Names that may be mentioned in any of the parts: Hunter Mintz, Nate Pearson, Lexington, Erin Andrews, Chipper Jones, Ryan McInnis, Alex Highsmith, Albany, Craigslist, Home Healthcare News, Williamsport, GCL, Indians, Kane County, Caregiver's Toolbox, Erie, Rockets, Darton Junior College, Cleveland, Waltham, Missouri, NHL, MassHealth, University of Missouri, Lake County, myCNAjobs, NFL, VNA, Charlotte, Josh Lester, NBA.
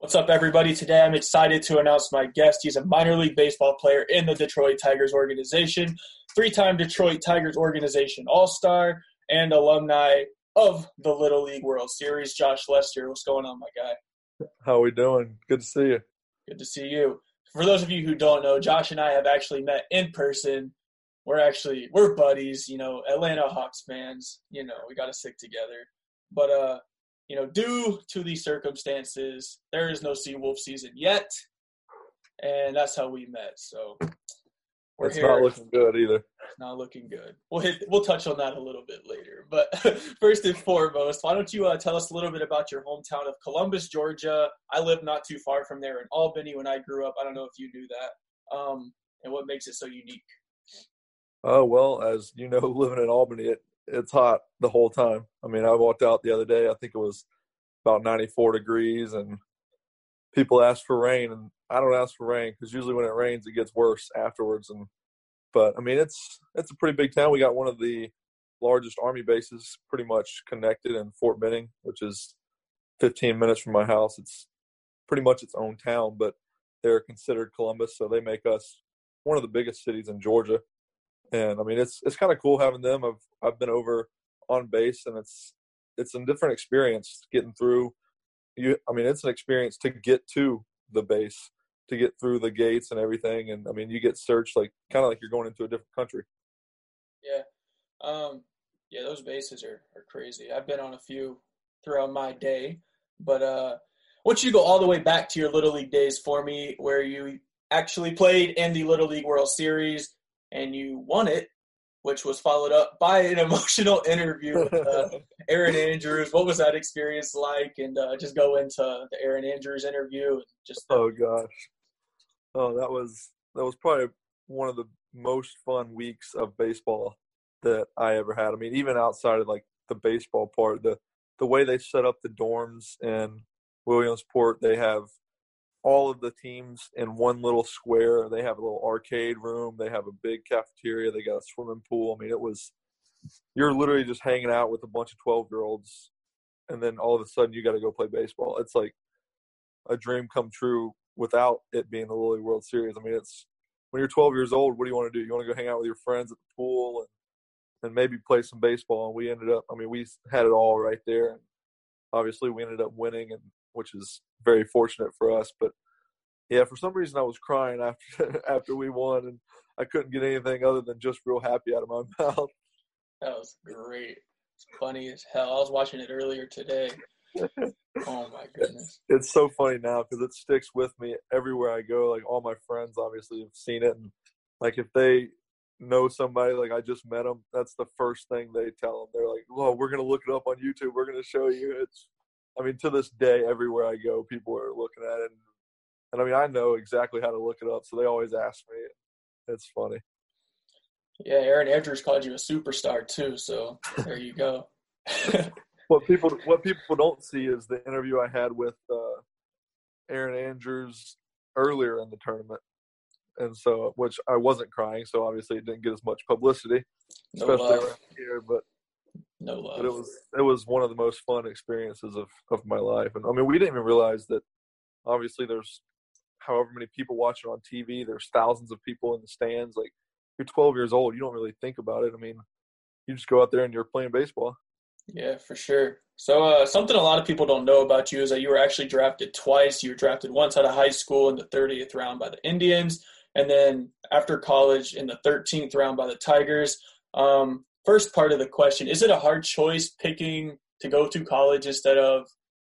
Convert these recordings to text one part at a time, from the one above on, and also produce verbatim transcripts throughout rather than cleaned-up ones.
What's up, everybody? Today I'm excited to announce my guest. He's a minor league baseball player in the Detroit Tigers organization, three-time Detroit Tigers organization All-Star, and alumni of the Little League World Series, Josh Lester. What's going on, my guy? How we doing? Good to see you. Good to see you. For those of you who don't know, Josh and I have actually met in person. We're actually – we're buddies, you know, Atlanta Hawks fans. You know, we got to stick together. But, uh, you know, due to these circumstances, there is no Seawolf season yet, and that's how we met. So we're it's here. Not looking good either. Not looking good. We'll, hit, we'll touch on that a little bit later. But first and foremost, why don't you uh, tell us a little bit about your hometown of Columbus, Georgia. I live not too far from there in Albany when I grew up. I don't know if you knew that. Um, and what makes it so unique? Oh, well, as you know, living in Albany, it, it's hot the whole time. I mean, I walked out the other day, I think it was about ninety-four degrees, and people ask for rain, and I don't ask for rain because usually when it rains, it gets worse afterwards. And But, I mean, it's it's a pretty big town. We got one of the largest Army bases pretty much connected in Fort Benning, which is fifteen minutes from my house. It's pretty much its own town, but they're considered Columbus, so they make us one of the biggest cities in Georgia. And I mean, it's it's kind of cool having them. I've I've been over on base, and it's it's a different experience getting through. You, I mean, it's an experience to get to the base, to get through the gates and everything. And I mean, you get searched like kind of like you're going into a different country. Yeah, um, yeah, those bases are are crazy. I've been on a few throughout my day, but uh, once you go all the way back to your Little League days for me, where you actually played in the Little League World Series. And you won it, which was followed up by an emotional interview with uh, Erin Andrews. What was that experience like? And uh, just go into the Erin Andrews interview. And just oh gosh, oh that was that was probably one of the most fun weeks of baseball that I ever had. I mean, even outside of like the baseball part, the the way they set up the dorms in Williamsport, they have all of the teams in one little square. They have a little arcade room. They have a big cafeteria. They got a swimming pool. I mean, it was – you're literally just hanging out with a bunch of twelve-year-olds, and then all of a sudden you got to go play baseball. It's like a dream come true without it being the Little League World Series. I mean, it's – when you're twelve years old, what do you want to do? You want to go hang out with your friends at the pool and, and maybe play some baseball. And we ended up – I mean, we had it all right there. And obviously, we ended up winning and – which is very fortunate for us. But, yeah, for some reason I was crying after after we won, and I couldn't get anything other than just real happy out of my mouth. That was great. It's funny as hell. I was watching it earlier today. Oh, my goodness. It's, it's so funny now because it sticks with me everywhere I go. Like, all my friends obviously have seen it. And, like, if they know somebody, like, I just met them, that's the first thing they tell them. They're like, well, we're going to look it up on YouTube. We're going to show you. It's I mean, to this day, everywhere I go, people are looking at it. And, and, I mean, I know exactly how to look it up, so they always ask me. It's funny. Yeah, Erin Andrews called you a superstar, too, so there you go. What people what people don't see is the interview I had with uh, Erin Andrews earlier in the tournament, and so which I wasn't crying, so obviously it didn't get as much publicity, especially no love. Around here, but – No love. But it was it was one of the most fun experiences of, of my life. And I mean, we didn't even realize that obviously there's however many people watching on T V, there's thousands of people in the stands. Like, you're twelve years old, you don't really think about it. I mean, you just go out there and you're playing baseball. Yeah, for sure. So uh, something a lot of people don't know about you is that you were actually drafted twice. You were drafted once out of high school in the thirtieth round by the Indians, and then after college in the thirteenth round by the Tigers. Um First part of the question, is it a hard choice picking to go to college instead of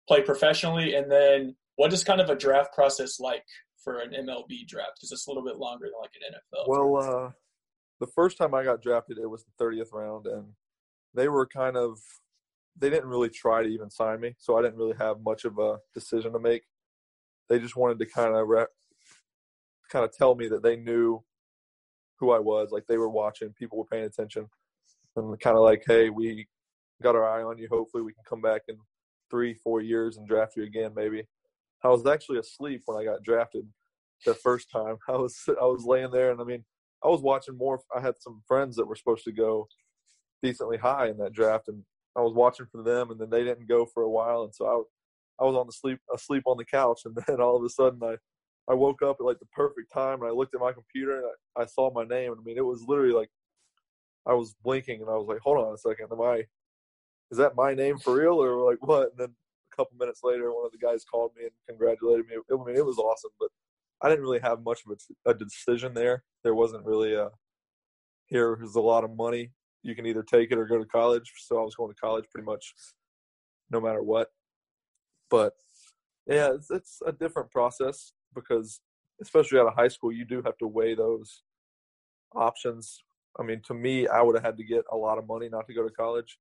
play professionally? And then what is kind of a draft process like for an M L B draft? Because it's a little bit longer than like an N F L. Well, uh, the first time I got drafted, it was the thirtieth round. And they were kind of – they didn't really try to even sign me. So I didn't really have much of a decision to make. They just wanted to kind of re- kind of tell me that they knew who I was. Like, they were watching. People were paying attention. And kind of like, hey, we got our eye on you. Hopefully we can come back in three, four years and draft you again maybe. I was actually asleep when I got drafted the first time. I was I was laying there, and, I mean, I was watching more. I had some friends that were supposed to go decently high in that draft, and I was watching for them, and then they didn't go for a while. And so I was on the sleep asleep on the couch, and then all of a sudden I, I woke up at like the perfect time, and I looked at my computer and I, I saw my name. I mean, it was literally like I was blinking and I was like, hold on a second, am I is that my name for real, or like what? And then a couple minutes later, one of the guys called me and congratulated me. I mean, it was awesome, but I didn't really have much of a, a decision there. There wasn't really a here's a lot of money. You can either take it or go to college. So I was going to college pretty much no matter what. But, yeah, it's, it's a different process because, especially out of high school, you do have to weigh those options. I mean, to me, I would have had to get a lot of money not to go to college.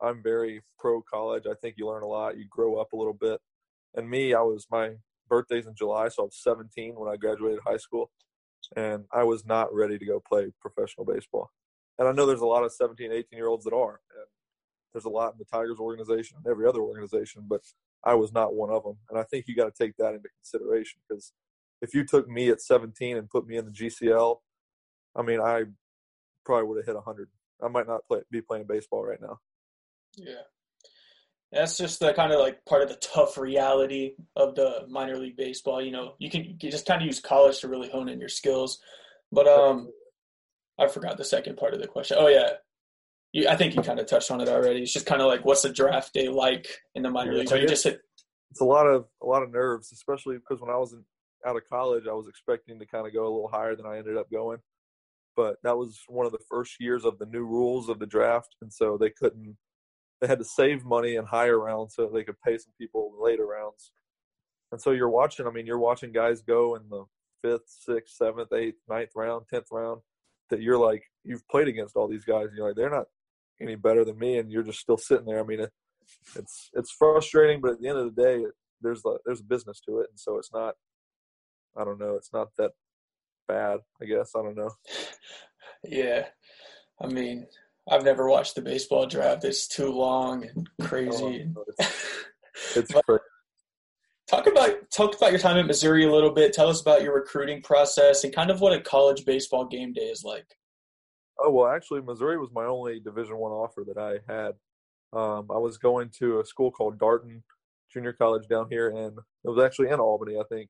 I'm very pro-college. I think you learn a lot. You grow up a little bit. And me, I was my birthday's in July, so I was seventeen when I graduated high school. And I was not ready to go play professional baseball. And I know there's a lot of seventeen, eighteen-year-olds that are. And there's a lot in the Tigers organization and every other organization, but I was not one of them. And I think you got to take that into consideration because if you took me at seventeen and put me in the G C L, I mean, I probably would have hit one hundred. I might not play, be playing baseball right now. Yeah. That's just the kind of like part of the tough reality of the minor league baseball. You know, you can you just kind of use college to really hone in your skills. But um, I forgot the second part of the question. Oh, yeah. You, I think you kind of touched on it already. It's just kind of like, what's the draft day like in the minor yeah, leagues? Are you just hit? It's a lot of a lot of nerves, especially because when I was in, out of college, I was expecting to kind of go a little higher than I ended up going. But that was one of the first years of the new rules of the draft, and so they couldn't. They had to save money in higher rounds so they could pay some people in later rounds. And so you're watching. I mean, you're watching guys go in the fifth, sixth, seventh, eighth, ninth round, tenth round. That you're like, you've played against all these guys, and you're like, they're not any better than me, and you're just still sitting there. I mean, it, it's it's frustrating, but at the end of the day, it, there's a, there's a business to it, and so it's not, I don't know, it's not that bad, I guess. I don't know. Yeah, I mean, I've never watched the baseball draft. It's too long and crazy. Oh, it's it's crazy. Talk about talk about your time at Missouri a little bit. Tell us about your recruiting process and kind of what a college baseball game day is like. Oh, well, actually, Missouri was my only Division I offer that I had. Um, I was going to a school called Darton Junior College down here, and it was actually in Albany, I think.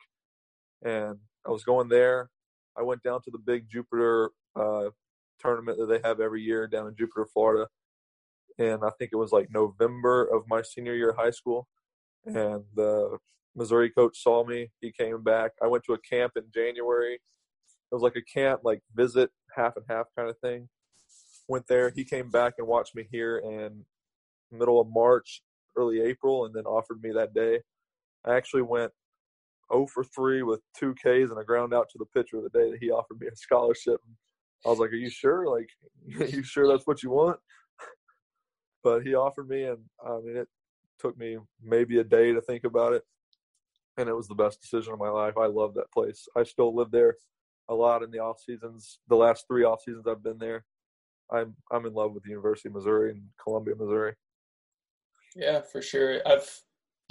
And I was going there. I went down to the big Jupiter uh, tournament that they have every year down in Jupiter, Florida. And I think it was like November of my senior year of high school. And the Missouri coach saw me. He came back. I went to a camp in January. It was like a camp, like visit, half and half kind of thing. Went there. He came back and watched me here in middle of March, early April, and then offered me that day. I actually went oh for three with two Ks and a ground out to the pitcher the day that he offered me a scholarship. I was like, are you sure? Like, are you sure that's what you want? But he offered me, and I mean, it took me maybe a day to think about it. And it was the best decision of my life. I love that place. I still live there a lot in the off seasons. The last three off seasons I've been there, I'm I'm in love with the University of Missouri and Columbia, Missouri. Yeah, for sure. I've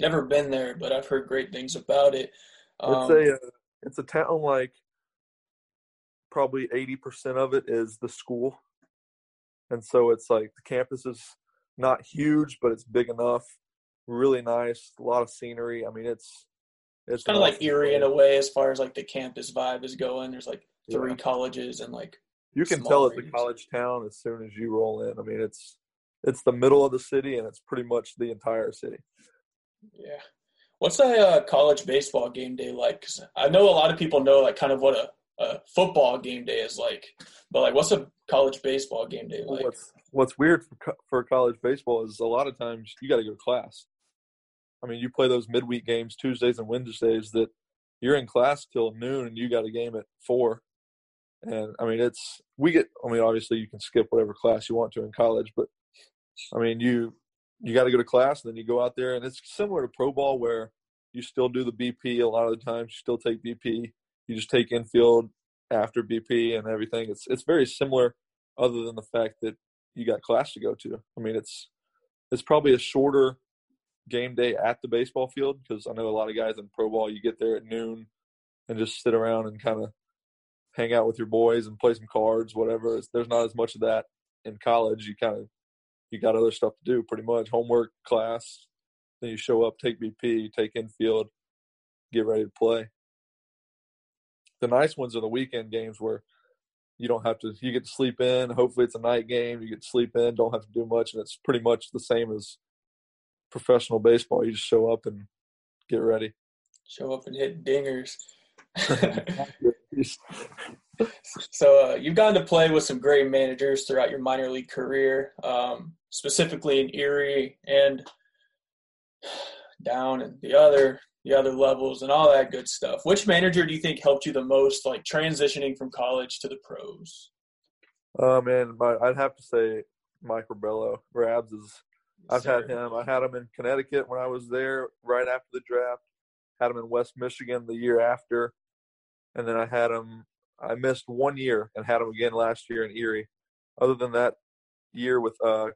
never been there, but I've heard great things about it. Um, it's a it's a town like probably eighty percent of it is the school, and so it's like the campus is not huge, but it's big enough. Really nice, a lot of scenery. I mean, it's It's kind of like Erie in a way as far as, like, the campus vibe is going. There's, like, three yeah. colleges and, like, you can tell it's a college town as soon as you roll in. I mean, it's it's the middle of the city, and it's pretty much the entire city. Yeah. What's a uh, college baseball game day like? Because I know a lot of people know, like, kind of what a, a football game day is like. But, like, what's a college baseball game day like? What's, what's weird for, co- for college baseball is a lot of times you got to go to class. I mean, you play those midweek games Tuesdays and Wednesdays that you're in class till noon and you got a game at four. And, I mean, it's – we get – I mean, obviously you can skip whatever class you want to in college, but, I mean, you you got to go to class and then you go out there. And it's similar to pro ball where you still do the B P a lot of the times. You still take B P. You just take infield after B P and everything. It's, it's very similar other than the fact that you got class to go to. I mean, it's it's probably a shorter – game day at the baseball field because I know a lot of guys in pro ball, you get there at noon and just sit around and kind of hang out with your boys and play some cards, whatever. It's, there's not as much of that in college. You kind of you got other stuff to do, pretty much homework, class, Then you show up, take B P, take infield, get ready to play. The nice ones are the weekend games where you don't have to – you get to sleep in. Hopefully it's a night game. You get to sleep in, don't have to do much, and it's pretty much the same as professional baseball. You just show up and get ready. Show up and hit dingers. So uh, you've gotten to play with some great managers throughout your minor league career, um, specifically in Erie and down and the other the other levels and all that good stuff. Which manager do you think helped you the most, like transitioning from college to the pros? Oh man, my, I'd have to say Mike Rebello. Rabs is I've Sir. had him. I had him in Connecticut when I was there right after the draft. Had him in West Michigan the year after, and then I had him. I missed one year and had him again last year in Erie. Other than that year with uh,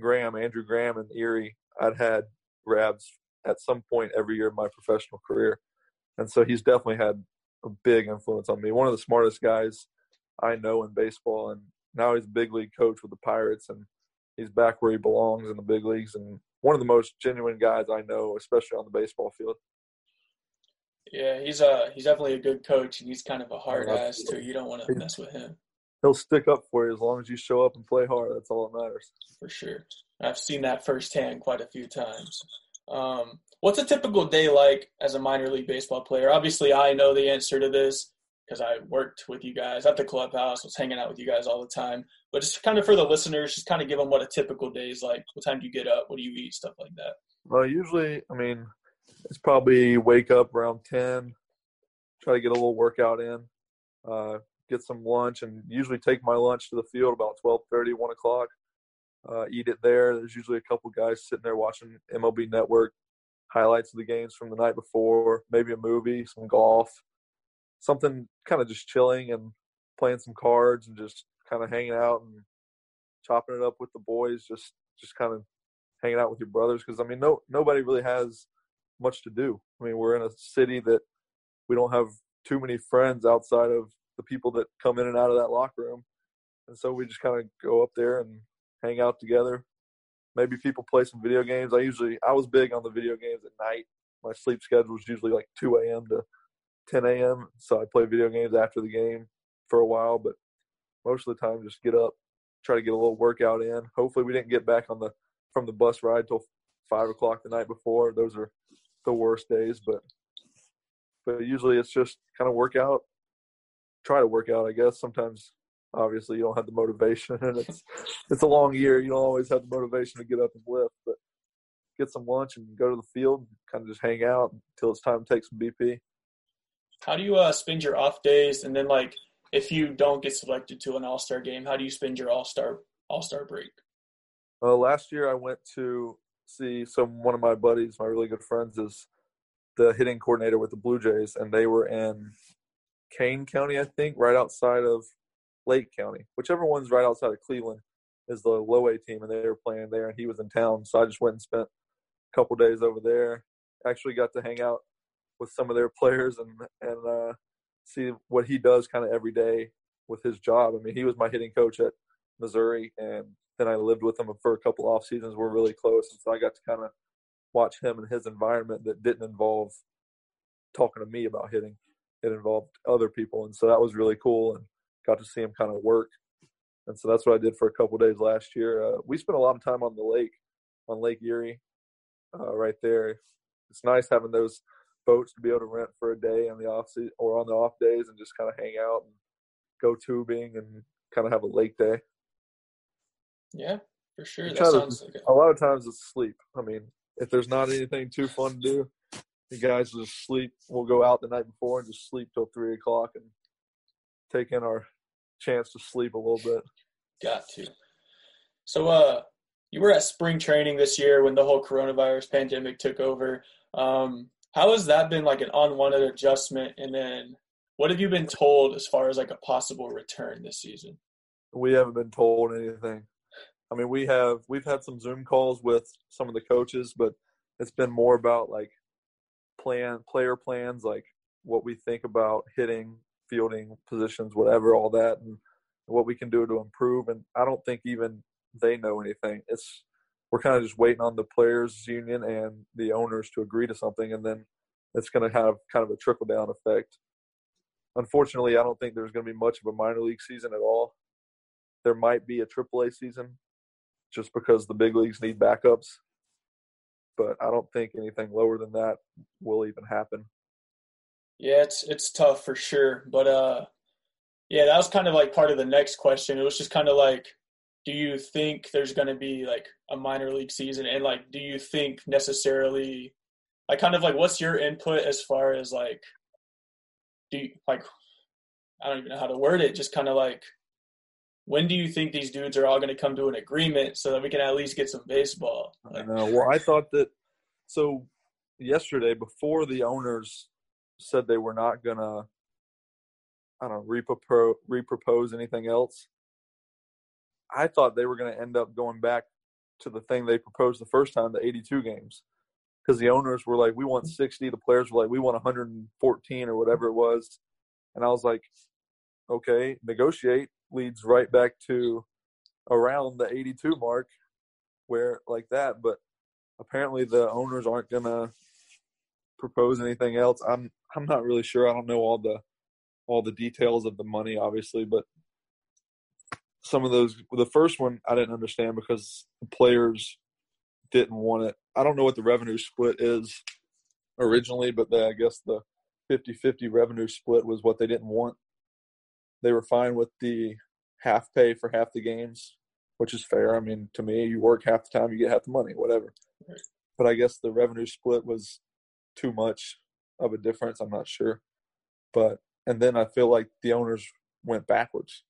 Graham, Andrew Graham in Erie, I'd had Rabs at some point every year in my professional career. And so he's definitely had a big influence on me. One of the smartest guys I know in baseball, and now he's a big league coach with the Pirates, and he's back where he belongs in the big leagues, and one of the most genuine guys I know, especially on the baseball field. Yeah, he's uh he's definitely a good coach, and he's kind of a hard ass too. You don't want to mess with him. He'll stick up for you as long as you show up and play hard. That's all that matters. For sure. I've seen that firsthand quite a few times. Um, what's a typical day like as a minor league baseball player? Obviously, I know the answer to this because I worked with you guys at the clubhouse, was hanging out with you guys all the time. But just kind of for the listeners, just kind of give them what a typical day is like. What time do you get up? What do you eat? Stuff like that. Well, usually, I mean – it's probably wake up around ten, try to get a little workout in, uh, get some lunch, and usually take my lunch to the field about twelve thirty, one o'clock, uh, eat it there. There's usually a couple guys sitting there watching M L B Network, highlights of the games from the night before, maybe a movie, some golf, something kind of just chilling and playing some cards and just kind of hanging out and chopping it up with the boys, just, just kind of hanging out with your brothers because, I mean, no nobody really has – much to do. I mean, we're in a city that we don't have too many friends outside of the people that come in and out of that locker room. And so we just kind of go up there and hang out together. Maybe people play some video games. I usually, I was big on the video games at night. My sleep schedule was usually like two a.m. to ten a.m. So I play video games after the game for a while, but most of the time just get up, try to get a little workout in. Hopefully we didn't get back on the, from the bus ride till five o'clock the night before. Those are the worst days, but but usually it's just kind of work out, try to work out, I guess. Sometimes obviously you don't have the motivation, and it's it's a long year. You don't always have the motivation to get up and lift, but get some lunch and go to the field and kind of just hang out until it's time to take some B P. How do you uh, spend your off days? And then, like, if you don't get selected to an all-star game, how do you spend your all-star all-star break? Uh, last year I went to see some one of my buddies, my really good friends, is the hitting coordinator with the Blue Jays, and they were in Kane County, I think, right outside of Lake County. Whichever one's right outside of Cleveland is the low A team, and they were playing there, and he was in town. So I just went and spent a couple days over there. Actually got to hang out with some of their players and, and uh, see what he does kind of every day with his job. I mean, he was my hitting coach at Missouri, and then I lived with him for a couple off seasons. We're really close, and so I got to kind of watch him and his environment that didn't involve talking to me about hitting. It involved other people, and so that was really cool, and got to see him kind of work. And so that's what I did for a couple of days last year. Uh, we spent a lot of time on the lake, on Lake Erie, uh, right there. It's nice having those boats to be able to rent for a day on the off season or on the off days, and just kind of hang out and go tubing and kind of have a lake day. Yeah, for sure. That sounds like a... a lot of times it's sleep. I mean, if there's not anything too fun to do, the guys just sleep. We'll go out the night before and just sleep till three o'clock and take in our chance to sleep a little bit. Got to. So, uh, you were at spring training this year when the whole coronavirus pandemic took over. Um, how has that been like an unwanted adjustment? And then, what have you been told as far as like a possible return this season? We haven't been told anything. I mean, we have we've had some Zoom calls with some of the coaches, but it's been more about like plan player plans, like what we think about hitting, fielding, positions, whatever, all that, and what we can do to improve. And I don't think even they know anything. It's we're kind of just waiting on the players union and the owners to agree to something, and then it's going to have kind of a trickle-down effect. Unfortunately, I don't think there's going to be much of a minor league season at all. There might be a triple A season just because the big leagues need backups, but I don't think anything lower than that will even happen. Yeah, it's it's tough for sure. But, uh, yeah, that was kind of like part of the next question. It was just kind of like, do you think there's going to be like a minor league season? And like, do you think necessarily – like kind of like what's your input as far as like – do you, like, I don't even know how to word it, just kind of like, when do you think these dudes are all going to come to an agreement so that we can at least get some baseball? Like, I know. Well, I thought that – so yesterday before the owners said they were not going to, I don't know, repropose anything else, I thought they were going to end up going back to the thing they proposed the first time, the eighty-two games. Because the owners were like, we want sixty. The players were like, we want one hundred fourteen or whatever it was. And I was like, okay, negotiate leads right back to around the eighty-two mark, where like that. But apparently the owners aren't going to propose anything else. I'm I'm not really sure. I don't know all the all the details of the money, obviously. But some of those – the first one I didn't understand because the players – didn't want it. I don't know what the revenue split is originally, but they, I guess the fifty-fifty revenue split was what they didn't want. They were fine with the half pay for half the games, which is fair. I mean, to me, you work half the time, you get half the money, whatever. But I guess the revenue split was too much of a difference. I'm not sure. But, and then I feel like the owners went backwards.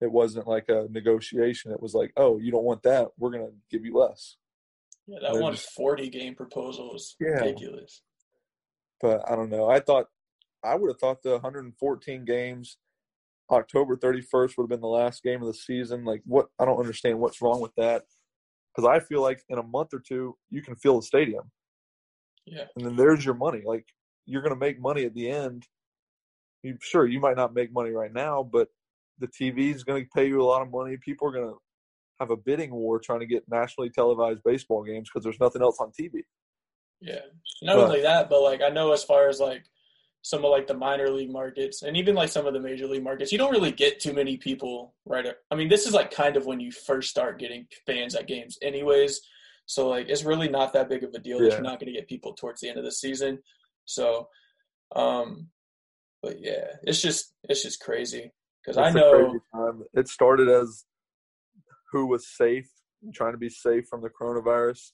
It wasn't like a negotiation. It was like, oh, you don't want that. We're going to give you less. Yeah, that one forty-game proposal was yeah. ridiculous. But I don't know. I thought – I would have thought the one hundred fourteen games, October thirty-first would have been the last game of the season. Like, what – I don't understand what's wrong with that. Because I feel like in a month or two, you can fill the stadium. Yeah. And then there's your money. Like, you're going to make money at the end. You, sure, you might not make money right now, but the T V is going to pay you a lot of money. People are going to – have a bidding war trying to get nationally televised baseball games because there's nothing else on T V. Yeah. Not but, only that, but, like, I know as far as, like, some of, like, the minor league markets and even, like, some of the major league markets, you don't really get too many people right – I mean, this is, like, kind of when you first start getting fans at games anyways. So, like, it's really not that big of a deal yeah. that you're not going to get people towards the end of the season. So, um, but, yeah, it's just it's just crazy because I know – It started as – who was safe, trying to be safe from the coronavirus,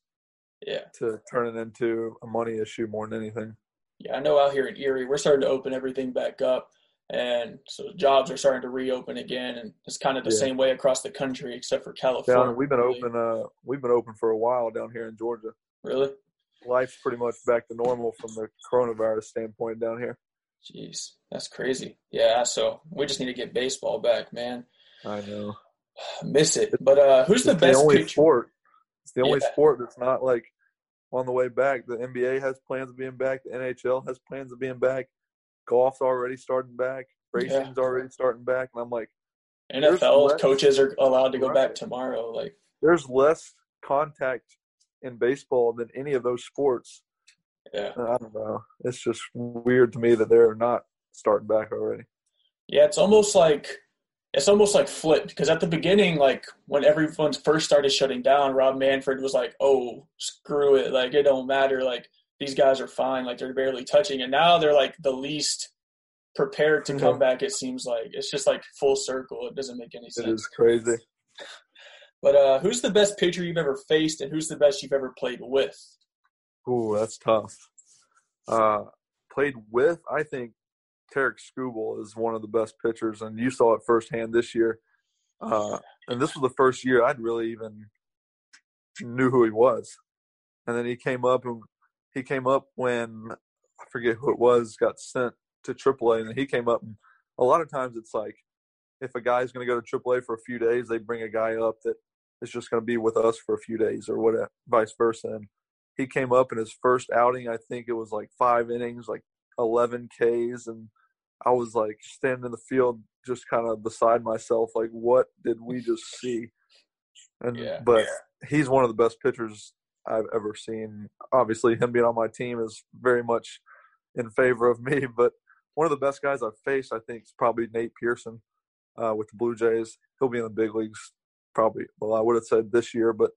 yeah, to turn it into a money issue more than anything. Yeah, I know out here in Erie, we're starting to open everything back up, and so jobs are starting to reopen again, and it's kind of the yeah. same way across the country except for California. Down, we've been really. open. Uh, we've been open for a while down here in Georgia. Really? Life's pretty much back to normal from the coronavirus standpoint down here. Jeez, that's crazy. Yeah, so we just need to get baseball back, man. I know. Miss it, but uh, who's the it's best? The only pitcher? Sport. It's the only yeah. sport that's not like on the way back. The N B A has plans of being back. The N H L has plans of being back. Golf's already starting back. Racing's yeah. already starting back, and I'm like, N F L less, coaches are allowed to go right. back tomorrow. Like, there's less contact in baseball than any of those sports. Yeah, I don't know. It's just weird to me that they're not starting back already. Yeah, it's almost like. It's almost like flipped because at the beginning, like when everyone first started shutting down, Rob Manfred was like, oh, screw it. Like, it don't matter. Like, these guys are fine. Like, they're barely touching. And now they're like the least prepared to come back, it seems like. It's just like full circle. It doesn't make any sense. It is crazy. But uh, who's the best pitcher you've ever faced and who's the best you've ever played with? Ooh, that's tough. Uh, played with, I think. Tarik Skubal is one of the best pitchers, and you saw it firsthand this year. Uh, and this was the first year I'd really even knew who he was. And then he came up, and he came up when I forget who it was, got sent to triple A, and he came up. And a lot of times it's like if a guy's going to go to triple A for a few days, they bring a guy up that is just going to be with us for a few days or whatever, vice versa. And he came up in his first outing. I think it was like five innings, like eleven Ks, and I was like standing in the field just kind of beside myself like, what did we just see? And yeah, but yeah. he's one of the best pitchers I've ever seen. Obviously, him being on my team is very much in favor of me, but one of the best guys I've faced, I think, is probably Nate Pearson uh, with the Blue Jays. He'll be in the big leagues probably, well, I would have said this year, but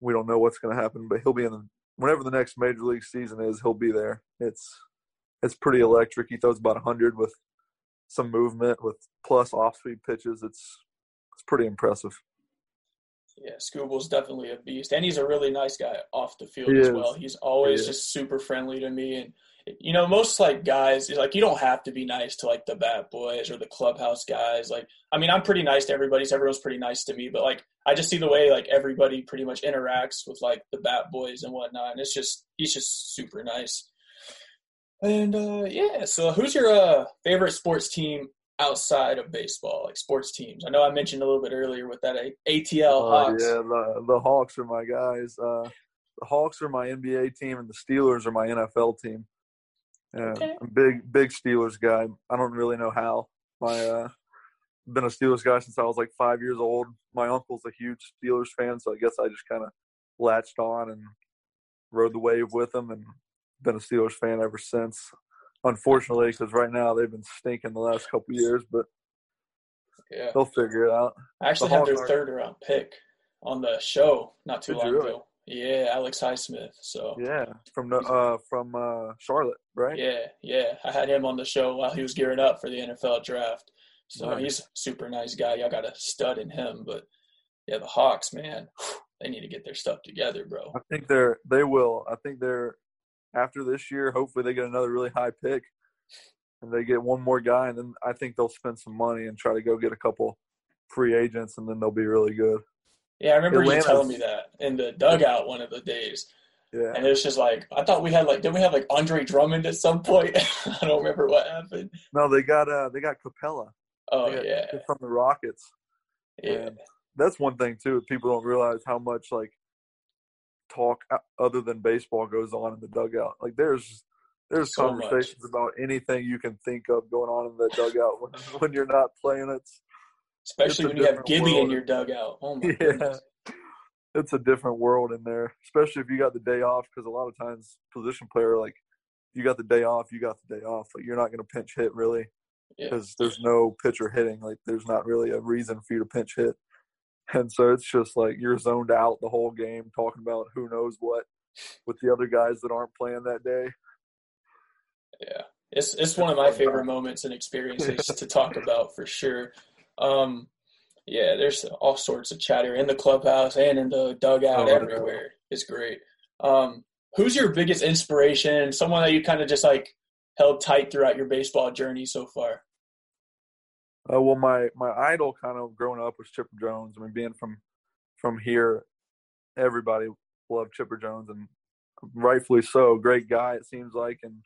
we don't know what's going to happen. But he'll be in the, whenever the next major league season is, he'll be there. It's it's pretty electric. He throws about one hundred with some movement, with plus off-speed pitches. It's it's pretty impressive. Yeah, Skubal's definitely a beast, and he's a really nice guy off the field he as is. well. He's always he just super friendly to me, and you know, most like guys, like you don't have to be nice to like the bat boys or the clubhouse guys. Like, I mean, I'm pretty nice to everybody, so everyone's pretty nice to me. But like, I just see the way like everybody pretty much interacts with like the bat boys and whatnot, and it's just he's just super nice. And uh, yeah, so who's your uh, favorite sports team outside of baseball, like sports teams? I know I mentioned a little bit earlier with that A T L uh, Hawks. Yeah, the, the Hawks are my guys. Uh, the Hawks are my N B A team, and the Steelers are my N F L team. Yeah, okay. I'm a big, big Steelers guy. I don't really know how. My uh, been a Steelers guy since I was like five years old. My uncle's a huge Steelers fan, so I guess I just kind of latched on and rode the wave with him, and been a Steelers fan ever since. Unfortunately, because right now they've been stinking the last couple of years, but yeah, they'll figure it out. I actually the had their third round pick on the show not too Did long really? ago. Yeah, Alex Highsmith. So yeah, from the, uh from uh, Charlotte, right? Yeah, yeah. I had him on the show while he was gearing up for the N F L draft. So nice. He's a super nice guy. Y'all got a stud in him, but yeah, the Hawks, man, they need to get their stuff together, bro. I think they're they will. I think they're. After this year, hopefully they get another really high pick and they get one more guy, and then I think they'll spend some money and try to go get a couple free agents, and then they'll be really good. Yeah, I remember Atlanta's, you telling me that in the dugout one of the days. Yeah. And it was just like, I thought we had like, didn't we have like Andre Drummond at some point? I don't remember what happened. No, they got uh, they got Capella. Oh, got, yeah. From the Rockets. Yeah. And that's one thing, too. People don't realize how much like talk other than baseball goes on in the dugout. Like there's there's so conversations much. about anything you can think of going on in the dugout when, when you're not playing. It's especially it's when you have Gibby world. in your dugout. Oh my yeah. goodness. It's a different world in there, especially if you got the day off, because a lot of times position player, like you got the day off, you got the day off. Like you're not going to pinch hit really, because yeah. there's no pitcher hitting. Like there's not really a reason for you to pinch hit. And so it's just like you're zoned out the whole game talking about who knows what with the other guys that aren't playing that day. Yeah. It's it's one of my favorite moments and experiences to talk about for sure. Um, yeah, there's all sorts of chatter in the clubhouse and in the dugout oh, everywhere. It's great. Um, who's your biggest inspiration, someone that you kind of just like held tight throughout your baseball journey so far? Uh, well, my, my idol kind of growing up was Chipper Jones. I mean, being from from here, everybody loved Chipper Jones, and rightfully so. Great guy, it seems like, and,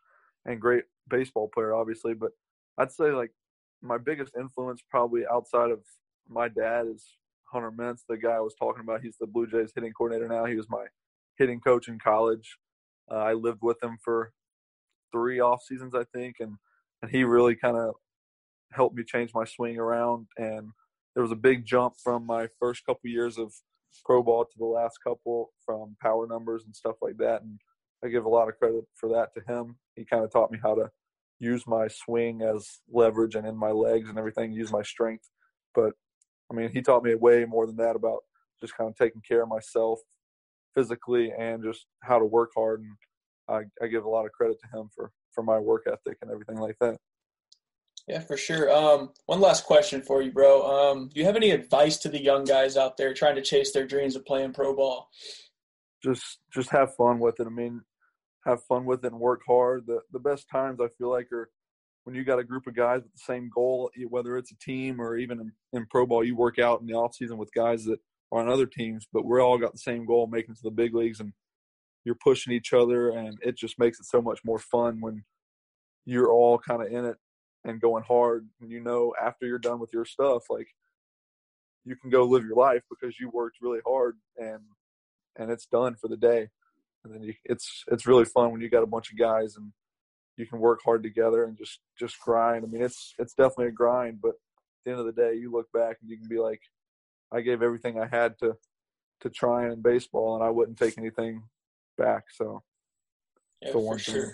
and great baseball player, obviously. But I'd say, like, my biggest influence probably outside of my dad is Hunter Mintz, the guy I was talking about. He's the Blue Jays hitting coordinator now. He was my hitting coach in college. Uh, I lived with him for three off seasons, I think, and, and he really kind of – helped me change my swing around, and there was a big jump from my first couple years of pro ball to the last couple from power numbers and stuff like that, and I give a lot of credit for that to him. He kind of taught me how to use my swing as leverage and in my legs and everything, use my strength. But I mean, he taught me way more than that about just kind of taking care of myself physically and just how to work hard, and I, I give a lot of credit to him for, for my work ethic and everything like that. Yeah, for sure. Um, one last question for you, bro. Um, do you have any advice to the young guys out there trying to chase their dreams of playing pro ball? Just just have fun with it. I mean, have fun with it and work hard. The the best times, I feel like, are when you got a group of guys with the same goal, whether it's a team or even in, in pro ball. You work out in the offseason with guys that are on other teams, but we're all got the same goal, making it to the big leagues, and you're pushing each other, and it just makes it so much more fun when you're all kind of in it and going hard, and you know, after you're done with your stuff, like, you can go live your life because you worked really hard, and and it's done for the day. And then you, it's it's really fun when you got a bunch of guys and you can work hard together and just just grind. I mean, it's it's definitely a grind, but at the end of the day, you look back and you can be like, I gave everything I had to to trying in baseball, and I wouldn't take anything back. So, yeah, for one sure. Thing.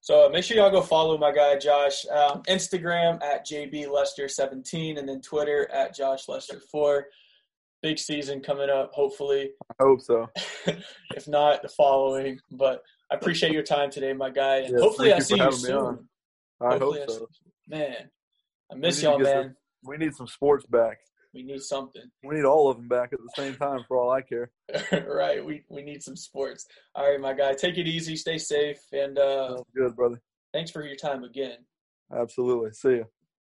So make sure y'all go follow my guy Josh. Um, Instagram at J B Lester seventeen, and then Twitter at Josh Lester four. Big season coming up, hopefully. I hope so. If not, the following. But I appreciate your time today, my guy. And yes, hopefully I see you soon. I hopefully hope I so. Man, I miss y'all, man. Some, we need some sports back. We need something. We need all of them back at the same time, for all I care. Right. We we need some sports. All right, my guy. Take it easy. Stay safe. And uh, sounds good, brother. Thanks for your time again. Absolutely. See ya.